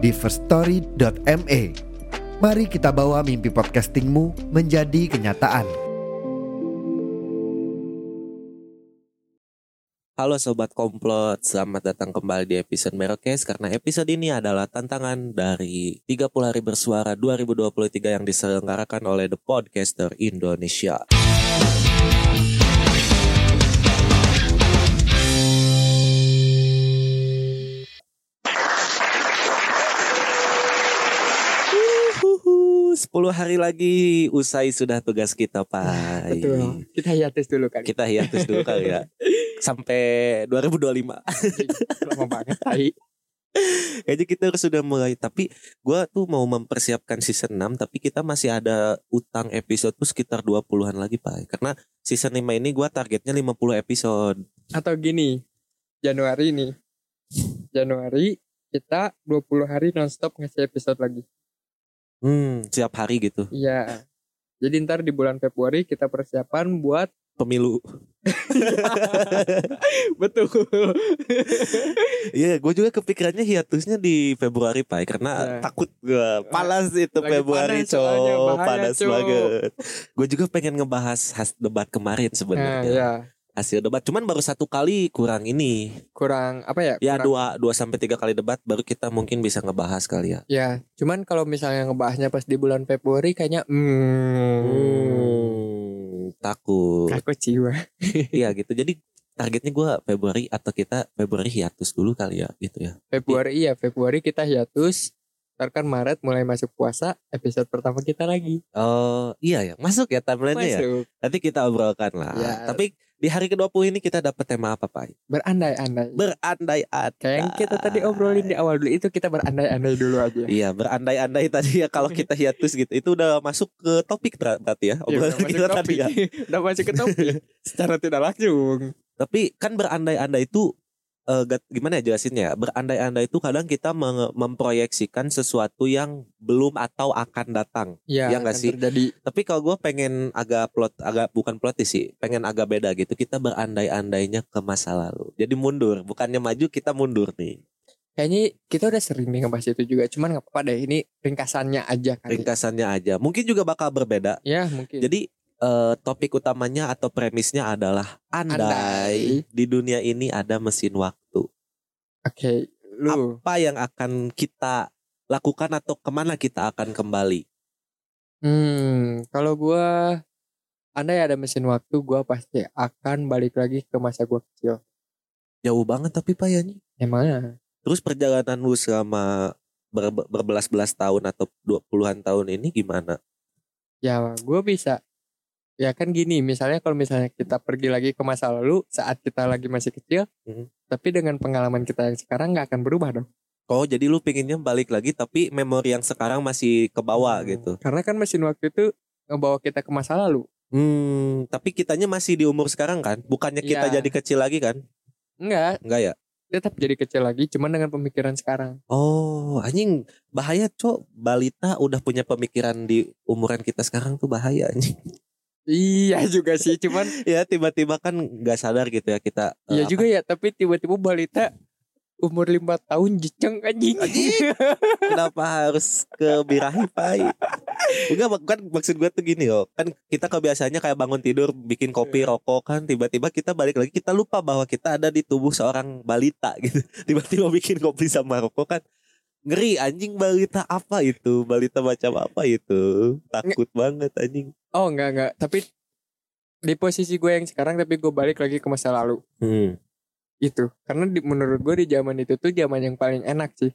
di Firststory.me. Mari kita bawa mimpi podcastingmu menjadi kenyataan. Halo Sobat Komplot, selamat datang kembali di episode Merocase. Karena episode ini adalah tantangan dari 30 Hari Bersuara 2023 yang diselenggarakan oleh The Podcaster Indonesia. Uhuhu, 10 hari lagi usai sudah tugas kita, Pak. Betul. Kita hiatus dulu kali ya. Sampai 2025. Lama banget, Pak. Kayaknya kita harus sudah mulai. Tapi gue tuh mau mempersiapkan season 6, tapi kita masih ada utang episode tuh sekitar 20-an lagi, Pak. Karena season 5 ini gue targetnya 50 episode. Atau gini, Januari kita 20 hari non-stop ngasih episode lagi. Setiap hari gitu. Iya. Jadi ntar di bulan Februari kita persiapan buat pemilu. Betul. Iya, gue juga kepikirannya hiatusnya di Februari, Pak, karena takut gue panas itu lagi Februari, cowok. Panas banget. Gue juga pengen ngebahas debat kemarin sebenarnya. Hasil debat, cuman baru satu kali kurang apa ya? Ya 2-3 kali debat baru kita mungkin bisa ngebahas kali ya. Ya, cuman kalau misalnya ngebahasnya pas di bulan Februari kayaknya takut jiwa. Iya gitu. Jadi targetnya gue Februari atau kita Februari hiatus dulu kali ya gitu ya. Februari kita hiatus. Ntar Maret mulai masuk puasa, episode pertama kita lagi. Oh iya ya, masuk ya timelinenya ya. Nanti kita obrolkan lah. Ya. Tapi di hari ke-20 ini kita dapat tema apa, Pak? Berandai-andai. Kayak yang kita tadi obrolin di awal dulu itu kita berandai-andai dulu aja. Iya, berandai-andai tadi ya kalau kita hiatus gitu. Itu udah masuk ke topik berarti ya. Obrolan kita tadi ya. Udah masuk ke topik secara tidak langsung. Tapi kan berandai-andai itu gimana ya jelasinnya? Berandai-andai itu kadang kita memproyeksikan sesuatu yang belum atau akan datang. Iya ya, gak sih? Terjadi. Tapi kalau gue pengen pengen agak beda gitu. Kita berandai-andainya ke masa lalu. Jadi mundur, bukannya maju kita mundur nih. Kayaknya kita udah sering nih ngebahas itu juga. Cuman gak apa-apa deh, ini ringkasannya aja kan. Mungkin juga bakal berbeda. Iya mungkin. Jadi topik utamanya atau premisnya adalah andai di dunia ini ada mesin waktu. Oke, lu apa yang akan kita lakukan atau kemana kita akan kembali? Kalau gue andai ada mesin waktu, gue pasti akan balik lagi ke masa gue kecil. Jauh banget tapi Pak Yani. Emangnya? Terus perjalanan lu selama berbelas-belas tahun atau 20-an tahun ini gimana? Ya gue bisa. Ya kan gini, misalnya kita pergi lagi ke masa lalu saat kita lagi masih kecil, tapi dengan pengalaman kita yang sekarang gak akan berubah dong. Oh jadi lu pinginnya balik lagi tapi memori yang sekarang masih kebawa gitu. Karena kan mesin waktu itu ngebawa kita ke masa lalu. Tapi kitanya masih di umur sekarang kan? Bukannya kita jadi kecil lagi kan? Enggak ya? Tetap jadi kecil lagi cuman dengan pemikiran sekarang. Oh anjing, bahaya cok, balita udah punya pemikiran di umuran kita sekarang tuh bahaya anjing. Iya juga sih, cuman ya tiba-tiba kan gak sadar gitu ya kita. Iya juga ya, tapi tiba-tiba balita umur 5 tahun jeceng anjing. Kenapa harus ke birahi, Pak? Enggak, bukan maksud gue tuh gini loh. Kan kita kebiasaannya kayak bangun tidur, bikin kopi, rokok kan. Tiba-tiba kita balik lagi, kita lupa bahwa kita ada di tubuh seorang balita gitu. Tiba-tiba bikin kopi sama rokok kan. Ngeri anjing, balita apa itu? Balita macam apa itu? Takut banget anjing. Oh enggak. Tapi di posisi gue yang sekarang tapi gue balik lagi ke masa lalu. Itu. Karena menurut gue di zaman itu tuh zaman yang paling enak sih.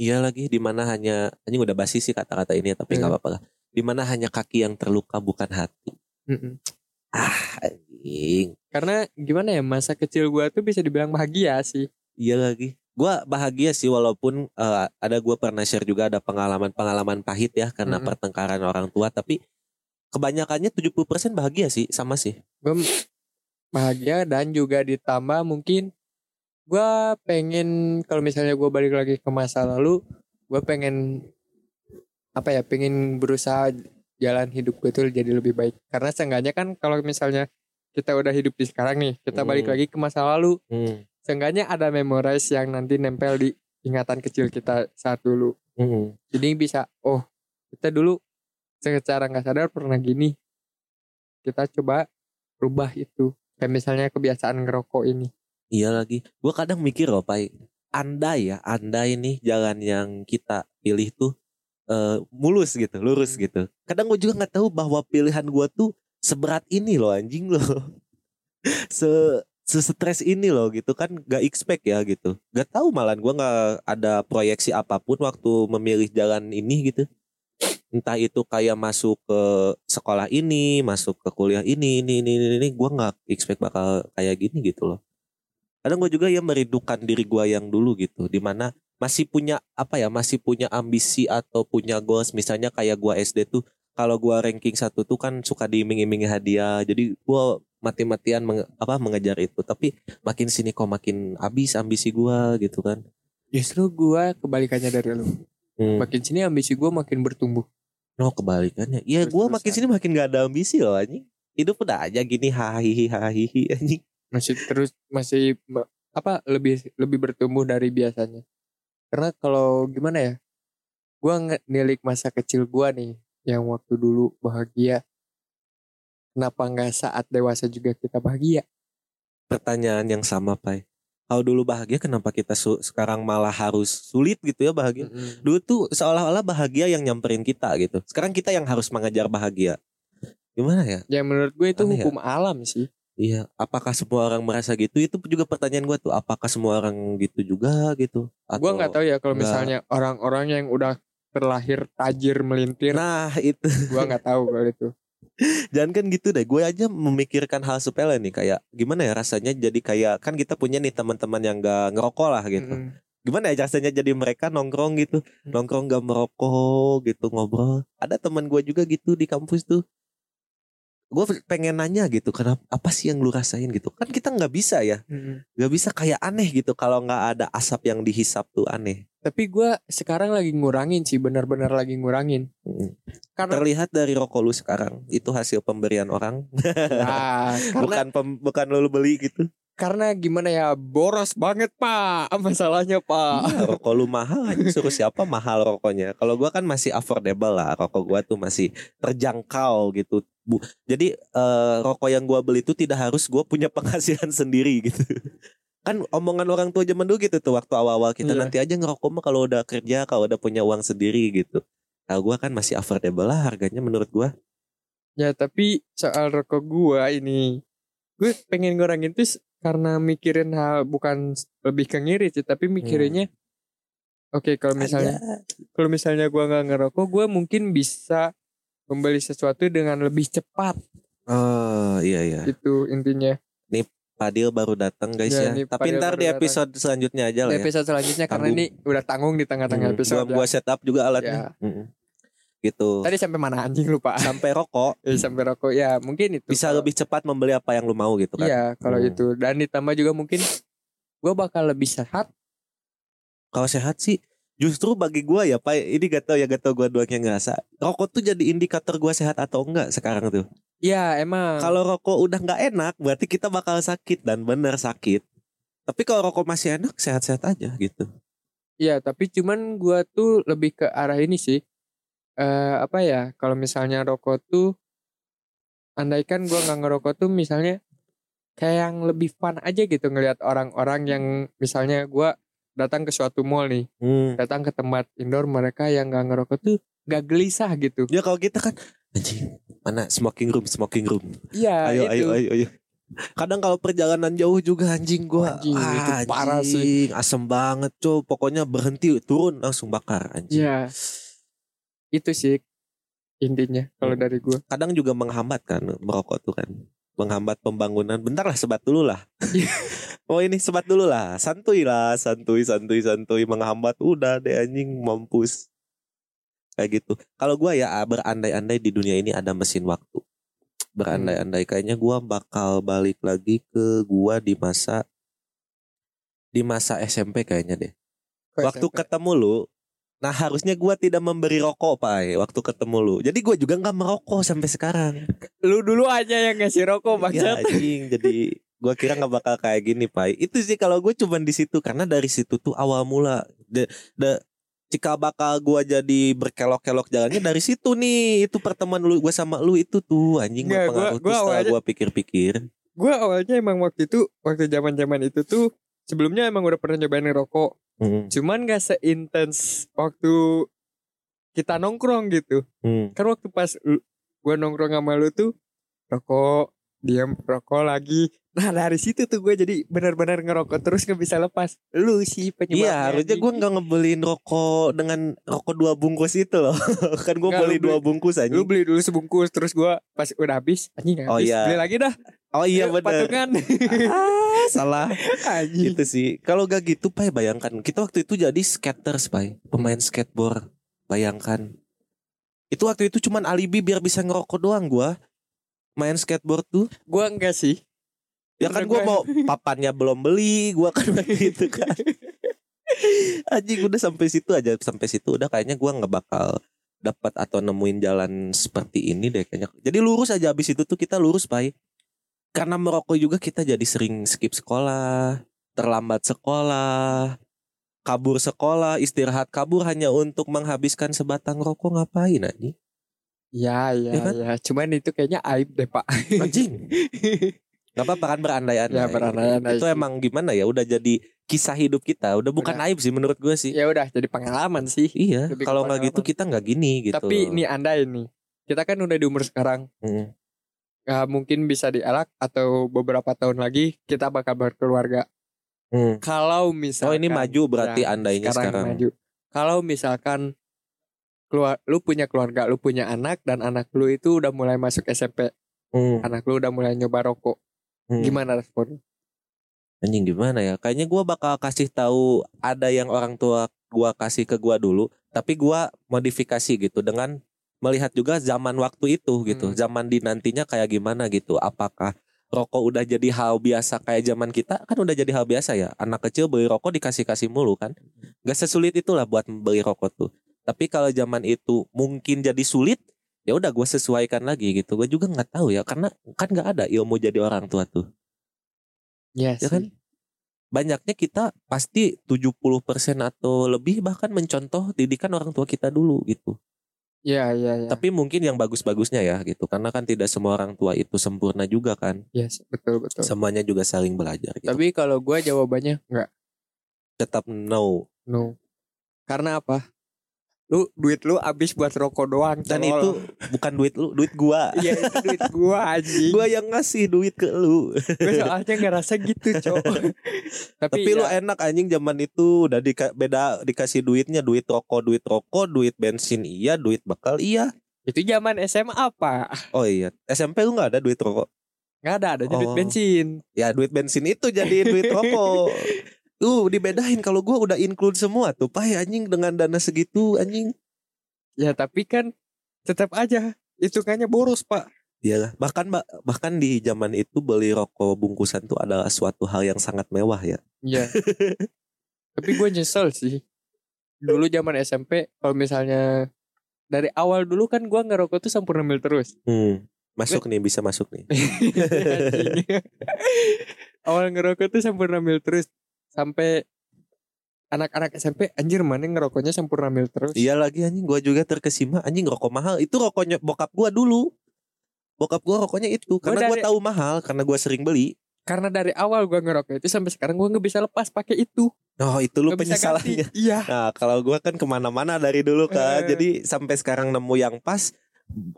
Iya lagi, dimana hanya anjing udah basi sih kata-kata ini tapi enggak apa-apa lah. Dimana hanya kaki yang terluka bukan hati. Anjing. Karena gimana ya, masa kecil gue tuh bisa dibilang bahagia sih. Iya lagi. gue bahagia sih walaupun ada, gue pernah share juga ada pengalaman-pengalaman pahit ya karena pertengkaran orang tua, tapi kebanyakannya 70% bahagia sih, sama sih. Gue bahagia dan juga ditambah mungkin gue pengen, kalau misalnya gue balik lagi ke masa lalu, gue pengen pengen berusaha jalan hidup gue tuh jadi lebih baik. Karena seenggaknya kan kalau misalnya kita udah hidup di sekarang nih, kita balik lagi ke masa lalu, seenggaknya ada memories yang nanti nempel di ingatan kecil kita saat dulu. Jadi bisa, oh kita dulu secara gak sadar pernah gini. Kita coba rubah itu. Kayak misalnya kebiasaan ngerokok ini. Iya lagi. Gue kadang mikir loh Pai. Andai nih jalan yang kita pilih tuh mulus gitu, lurus gitu. Kadang gue juga gak tahu bahwa pilihan gue tuh seberat ini loh anjing loh. Sestres ini loh gitu kan, gak expect ya gitu. Gak tahu malah gue gak ada proyeksi apapun waktu memilih jalan ini gitu. Entah itu kayak masuk ke sekolah ini, masuk ke kuliah ini. Gue gak expect bakal kayak gini gitu loh. Kadang gue juga ya merindukan diri gue yang dulu gitu. Dimana masih punya masih punya ambisi atau punya goals. Misalnya kayak gue SD tuh, kalau gue ranking 1 tuh kan suka diiming-imingi hadiah. Jadi gue mati-matian mengejar itu, tapi makin sini kok makin habis ambisi gua gitu kan. Justru gua kebalikannya dari lu. Makin sini ambisi gua makin bertumbuh. No, kebalikannya. Iya, gua makin sini makin gak ada ambisi loh anjing. Hidup udah aja gini hahihi anjing. Masih lebih bertumbuh dari biasanya. Karena kalau gimana ya? Gua nilik masa kecil gua nih yang waktu dulu bahagia. Kenapa gak saat dewasa juga kita bahagia? Pertanyaan yang sama, Pai. Kalau dulu bahagia, kenapa kita sekarang malah harus sulit gitu ya bahagia? Dulu tuh seolah-olah bahagia yang nyamperin kita gitu. Sekarang kita yang harus mengejar bahagia. Gimana ya? Ya menurut gue itu hukum alam sih. Iya. Apakah semua orang merasa gitu? Itu juga pertanyaan gue tuh. Apakah semua orang gitu juga gitu? Gue gak tahu ya kalau misalnya orang-orang yang udah terlahir tajir melintir. Nah itu. Gue gak tahu kalau itu. Jangan kan gitu deh. Gue aja memikirkan hal sepele nih, kayak gimana ya rasanya jadi kayak, kan kita punya nih teman-teman yang gak ngerokok lah gitu. Gimana ya rasanya jadi mereka nongkrong gitu, nongkrong gak merokok gitu, ngobrol. Ada teman gue juga gitu di kampus tuh. Gue pengen nanya gitu, kenapa, apa sih yang lu rasain gitu? Kan kita gak bisa ya, gak bisa, kayak aneh gitu kalau gak ada asap yang dihisap tuh aneh. Tapi gue sekarang lagi ngurangin sih, benar-benar lagi ngurangin. Karena terlihat dari rokok lu sekarang, itu hasil pemberian orang. Nah, bukan lu beli gitu. Karena gimana ya, boros banget Pak, masalahnya Pak. Ya, rokok lu mahal, suruh siapa mahal rokoknya. Kalau gue kan masih affordable lah, rokok gue tuh masih terjangkau gitu. Jadi rokok yang gue beli itu tidak harus gue punya penghasilan sendiri gitu. Kan omongan orang tua zaman dulu gitu tuh, waktu awal-awal kita nanti aja ngerokok mah kalau udah kerja, kalau udah punya uang sendiri gitu. Nah gue kan masih affordable lah harganya menurut gue. Ya tapi soal rokok gue ini, gue pengen ngurangin tuh karena mikirin hal, bukan lebih ke ngiri sih, tapi mikirinnya oke, kalau misalnya gue gak ngerokok, gue mungkin bisa membeli sesuatu dengan lebih cepat. Iya. Itu intinya. Nih Padil baru datang guys ya. Tapi ntar di episode selanjutnya aja lah ya. Episode selanjutnya karena ini udah tanggung di tengah-tengah episode. Gue setup juga alatnya. Gitu. Tadi sampai mana anjing lupa. Sampai rokok. Sampai rokok ya, mungkin itu. Bisa lebih cepat membeli apa yang lu mau gitu kan. Iya, kalau itu. Dan ditambah juga mungkin gue bakal lebih sehat. Kalau sehat sih justru bagi gue ya Pak, ini gak tau gue doang yang ngerasa, rokok tuh jadi indikator gue sehat atau enggak sekarang tuh. Ya emang. Kalau rokok udah gak enak, berarti kita bakal sakit, dan bener sakit. Tapi kalau rokok masih enak, sehat-sehat aja gitu. Iya, tapi cuman gue tuh lebih ke arah ini sih. Kalau misalnya rokok tuh, andaikan gue gak ngerokok tuh misalnya, kayak yang lebih fun aja gitu, ngelihat orang-orang yang misalnya gue datang ke suatu mall nih, datang ke tempat indoor, mereka yang gak ngerokok tuh gak gelisah gitu. Ya kalau kita kan anjing, mana smoking room. Iya itu. Ayo. Kadang kalau perjalanan jauh juga anjing gua. Anjing, parah sih. Asem banget coy. Pokoknya berhenti, turun langsung bakar anjing. Iya. Itu sih intinya kalau dari gua. Kadang juga menghambat kan merokok tuh kan. Menghambat pembangunan. Bentar lah, sebat dulu lah. Oh ini sebat dulu lah, santuy lah, santuy menghambat, udah deh anjing, mampus. Kayak gitu. Kalau gue ya berandai-andai di dunia ini ada mesin waktu. Berandai-andai kayaknya gue bakal balik lagi ke gue di masa SMP kayaknya deh. Waktu SMP ketemu lu, nah harusnya gue tidak memberi rokok Pak waktu ketemu lu. Jadi gue juga gak merokok sampai sekarang. Lu dulu aja yang ngasih rokok maksudnya. Ya, jadi gue kira gak bakal kayak gini Pak. Itu sih kalau gue cuman di situ, karena dari situ tuh awal mula jika bakal gue jadi berkelok-kelok jalannya dari situ nih. Itu pertemuan lu, gue sama lu itu tuh anjing berpengaruh setelah gue pikir-pikir. Gue awalnya emang waktu zaman-zaman itu tuh sebelumnya emang udah pernah nyobain ngerokok. Cuman gak seintens waktu kita nongkrong gitu. Kan waktu pas gue nongkrong sama lu tuh rokok, diam, rokok lagi. Nah dari situ tuh gue jadi benar-benar ngerokok terus, gak bisa lepas. Lu sih penyebabnya. Iya harusnya gue gak ngebeliin rokok dengan rokok 2 bungkus itu loh. Kan gue beli 2 bungkus aja. Lu beli dulu sebungkus, terus gue pas udah habis, anjing habis, iya. Beli lagi dah. Oh iya bener, patungan. Salah. Itu sih. Kalau gak gitu Pai, bayangkan kita waktu itu jadi skaters Pai, pemain skateboard. Bayangkan itu waktu itu cuman alibi biar bisa ngerokok doang gue. Main skateboard tuh gue enggak sih. Ya kan gue mau papannya belum beli. Gue kan gitu kan. Anjing udah sampai situ aja. Sampai situ udah kayaknya gue gak bakal dapat atau nemuin jalan seperti ini deh kayaknya. Jadi lurus aja abis itu tuh kita lurus Pai. Karena merokok juga kita jadi sering skip sekolah, terlambat sekolah, kabur sekolah, istirahat kabur hanya untuk menghabiskan sebatang rokok. Ngapain anjing? Ya kan? Ya, cuman itu kayaknya aib deh Pak. Anjing. Gak apa-apa kan berandai-andai. Ya, berandai-andai. Itu emang gimana ya, udah jadi kisah hidup kita, udah bukan aib sih menurut gue sih. Ya udah jadi pengalaman sih. Iya. Kalau nggak gitu kita nggak gini gitu. Tapi nih andai nih, kita kan udah di umur sekarang, nggak mungkin bisa dielak atau beberapa tahun lagi kita bakal berkeluarga. Kalau misalkan, oh ini maju berarti ya, andainya sekarang. Maju. Kalau misalkan lu punya keluarga, lu punya anak, dan anak lu itu udah mulai masuk SMP, anak lu udah mulai nyoba rokok, gimana responnya? Anjing gimana ya? Kayaknya gue bakal kasih tahu, ada yang orang tua gue kasih ke gue dulu, tapi gue modifikasi gitu dengan melihat juga zaman waktu itu gitu, zaman di nantinya kayak gimana gitu. Apakah rokok udah jadi hal biasa kayak zaman kita? Kan udah jadi hal biasa ya, anak kecil beli rokok dikasih-kasih mulu kan. Gak sesulit itulah buat beli rokok tuh. Tapi kalau zaman itu mungkin jadi sulit, ya udah gue sesuaikan lagi gitu. Gue juga nggak tahu ya, karena kan nggak ada ilmu jadi orang tua tuh. Yes. Ya kan? Banyaknya kita pasti 70% atau lebih bahkan mencontoh didikan orang tua kita dulu gitu. Iya. Tapi mungkin yang bagus-bagusnya ya gitu, karena kan tidak semua orang tua itu sempurna juga kan. Yes, betul. Semuanya juga saling belajar. Gitu. Tapi kalau gue jawabannya nggak. Tetap no. Karena apa? Lu duit lu abis buat rokok doang. Dan itu bukan duit lu, duit gua. Iya itu duit gua anjing. Gua yang ngasih duit ke lu. Gua soalnya ngerasa gitu cok. Tapi ya, lu enak anjing zaman itu. Udah beda dikasih duitnya. Duit rokok, duit bensin iya, duit bekal iya. Itu zaman SMA apa? Oh iya, SMP lu gak ada duit rokok? Gak ada, adanya duit bensin. Ya duit bensin itu jadi duit rokok. Dibedain. Kalau gue udah include semua tuh Pai anjing, dengan dana segitu anjing. Ya tapi kan tetap aja hitungannya boros Pak. Iyalah, bahkan di zaman itu beli rokok bungkusan tuh adalah suatu hal yang sangat mewah ya. Iya. Tapi gue nyesel sih. Dulu zaman SMP kalau misalnya dari awal dulu kan gue ngerokok tuh sempurna mil terus. Bisa masuk nih. Awal ngerokok tuh sempurna mil terus. Sampai anak-anak SMP, anjir mana ngerokoknya sempurna mil terus. Iya lagi anjing, gue juga terkesima anjing rokok mahal. Itu rokoknya bokap gue dulu. Bokap gue rokoknya itu karena gue tahu mahal, karena gue sering beli. Karena dari awal gue ngerokok itu sampai sekarang gue gak bisa lepas pakai itu. Oh itu lu gak penyesalannya. Iya. Nah kalau gue kan kemana-mana dari dulu kan. Jadi sampai sekarang nemu yang pas.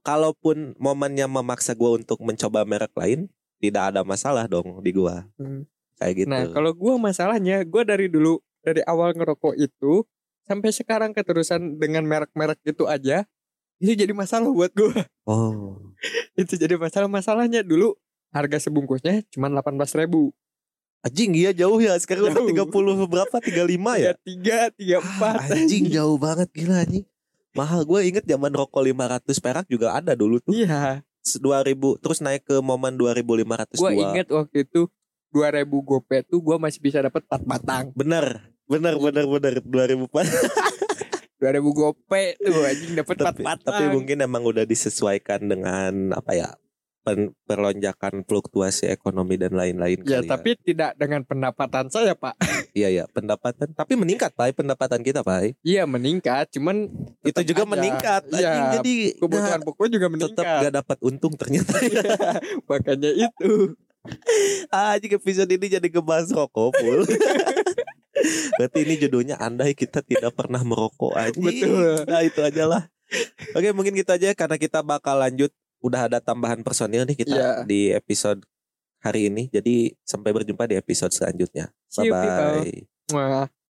Kalaupun momennya memaksa gue untuk mencoba merek lain, tidak ada masalah dong di gue. Gitu. Nah kalau gue masalahnya, gue dari dulu, dari awal ngerokok itu sampai sekarang keterusan dengan merek-merek itu aja, itu jadi masalah buat gue. Oh. Itu jadi masalahnya dulu harga sebungkusnya cuma 18.000. Anjing iya jauh ya. Sekarang udah 30 berapa 35 ya 33, 34. Anjing jauh banget gila anjing. Mahal, gue inget zaman rokok 500 perak juga ada dulu tuh. Iya 2000 terus naik ke momen 2500. Gue inget waktu itu 2000 gope tuh gue masih bisa dapat 4 batang. Bener 2000 gope tuh anjing dapat 4 batang. Tapi mungkin emang udah disesuaikan dengan apa ya, perlonjakan fluktuasi ekonomi dan lain-lain ya, kali tapi ya. Tidak dengan pendapatan saya Pak. Iya pendapatan. Tapi meningkat Pak, pendapatan kita Pak. Iya meningkat, cuman itu juga aja meningkat ya, jadi kebutuhan pokok juga meningkat. Tetap gak dapat untung ternyata. Makanya itu. Jika episode ini jadi ngebahas rokok full. Berarti ini judulnya andai kita tidak pernah merokok aja. Betul. Nah itu aja lah. Oke mungkin gitu aja karena kita bakal lanjut. Udah ada tambahan personil nih kita di episode hari ini. Jadi sampai berjumpa di episode selanjutnya. Bye-bye.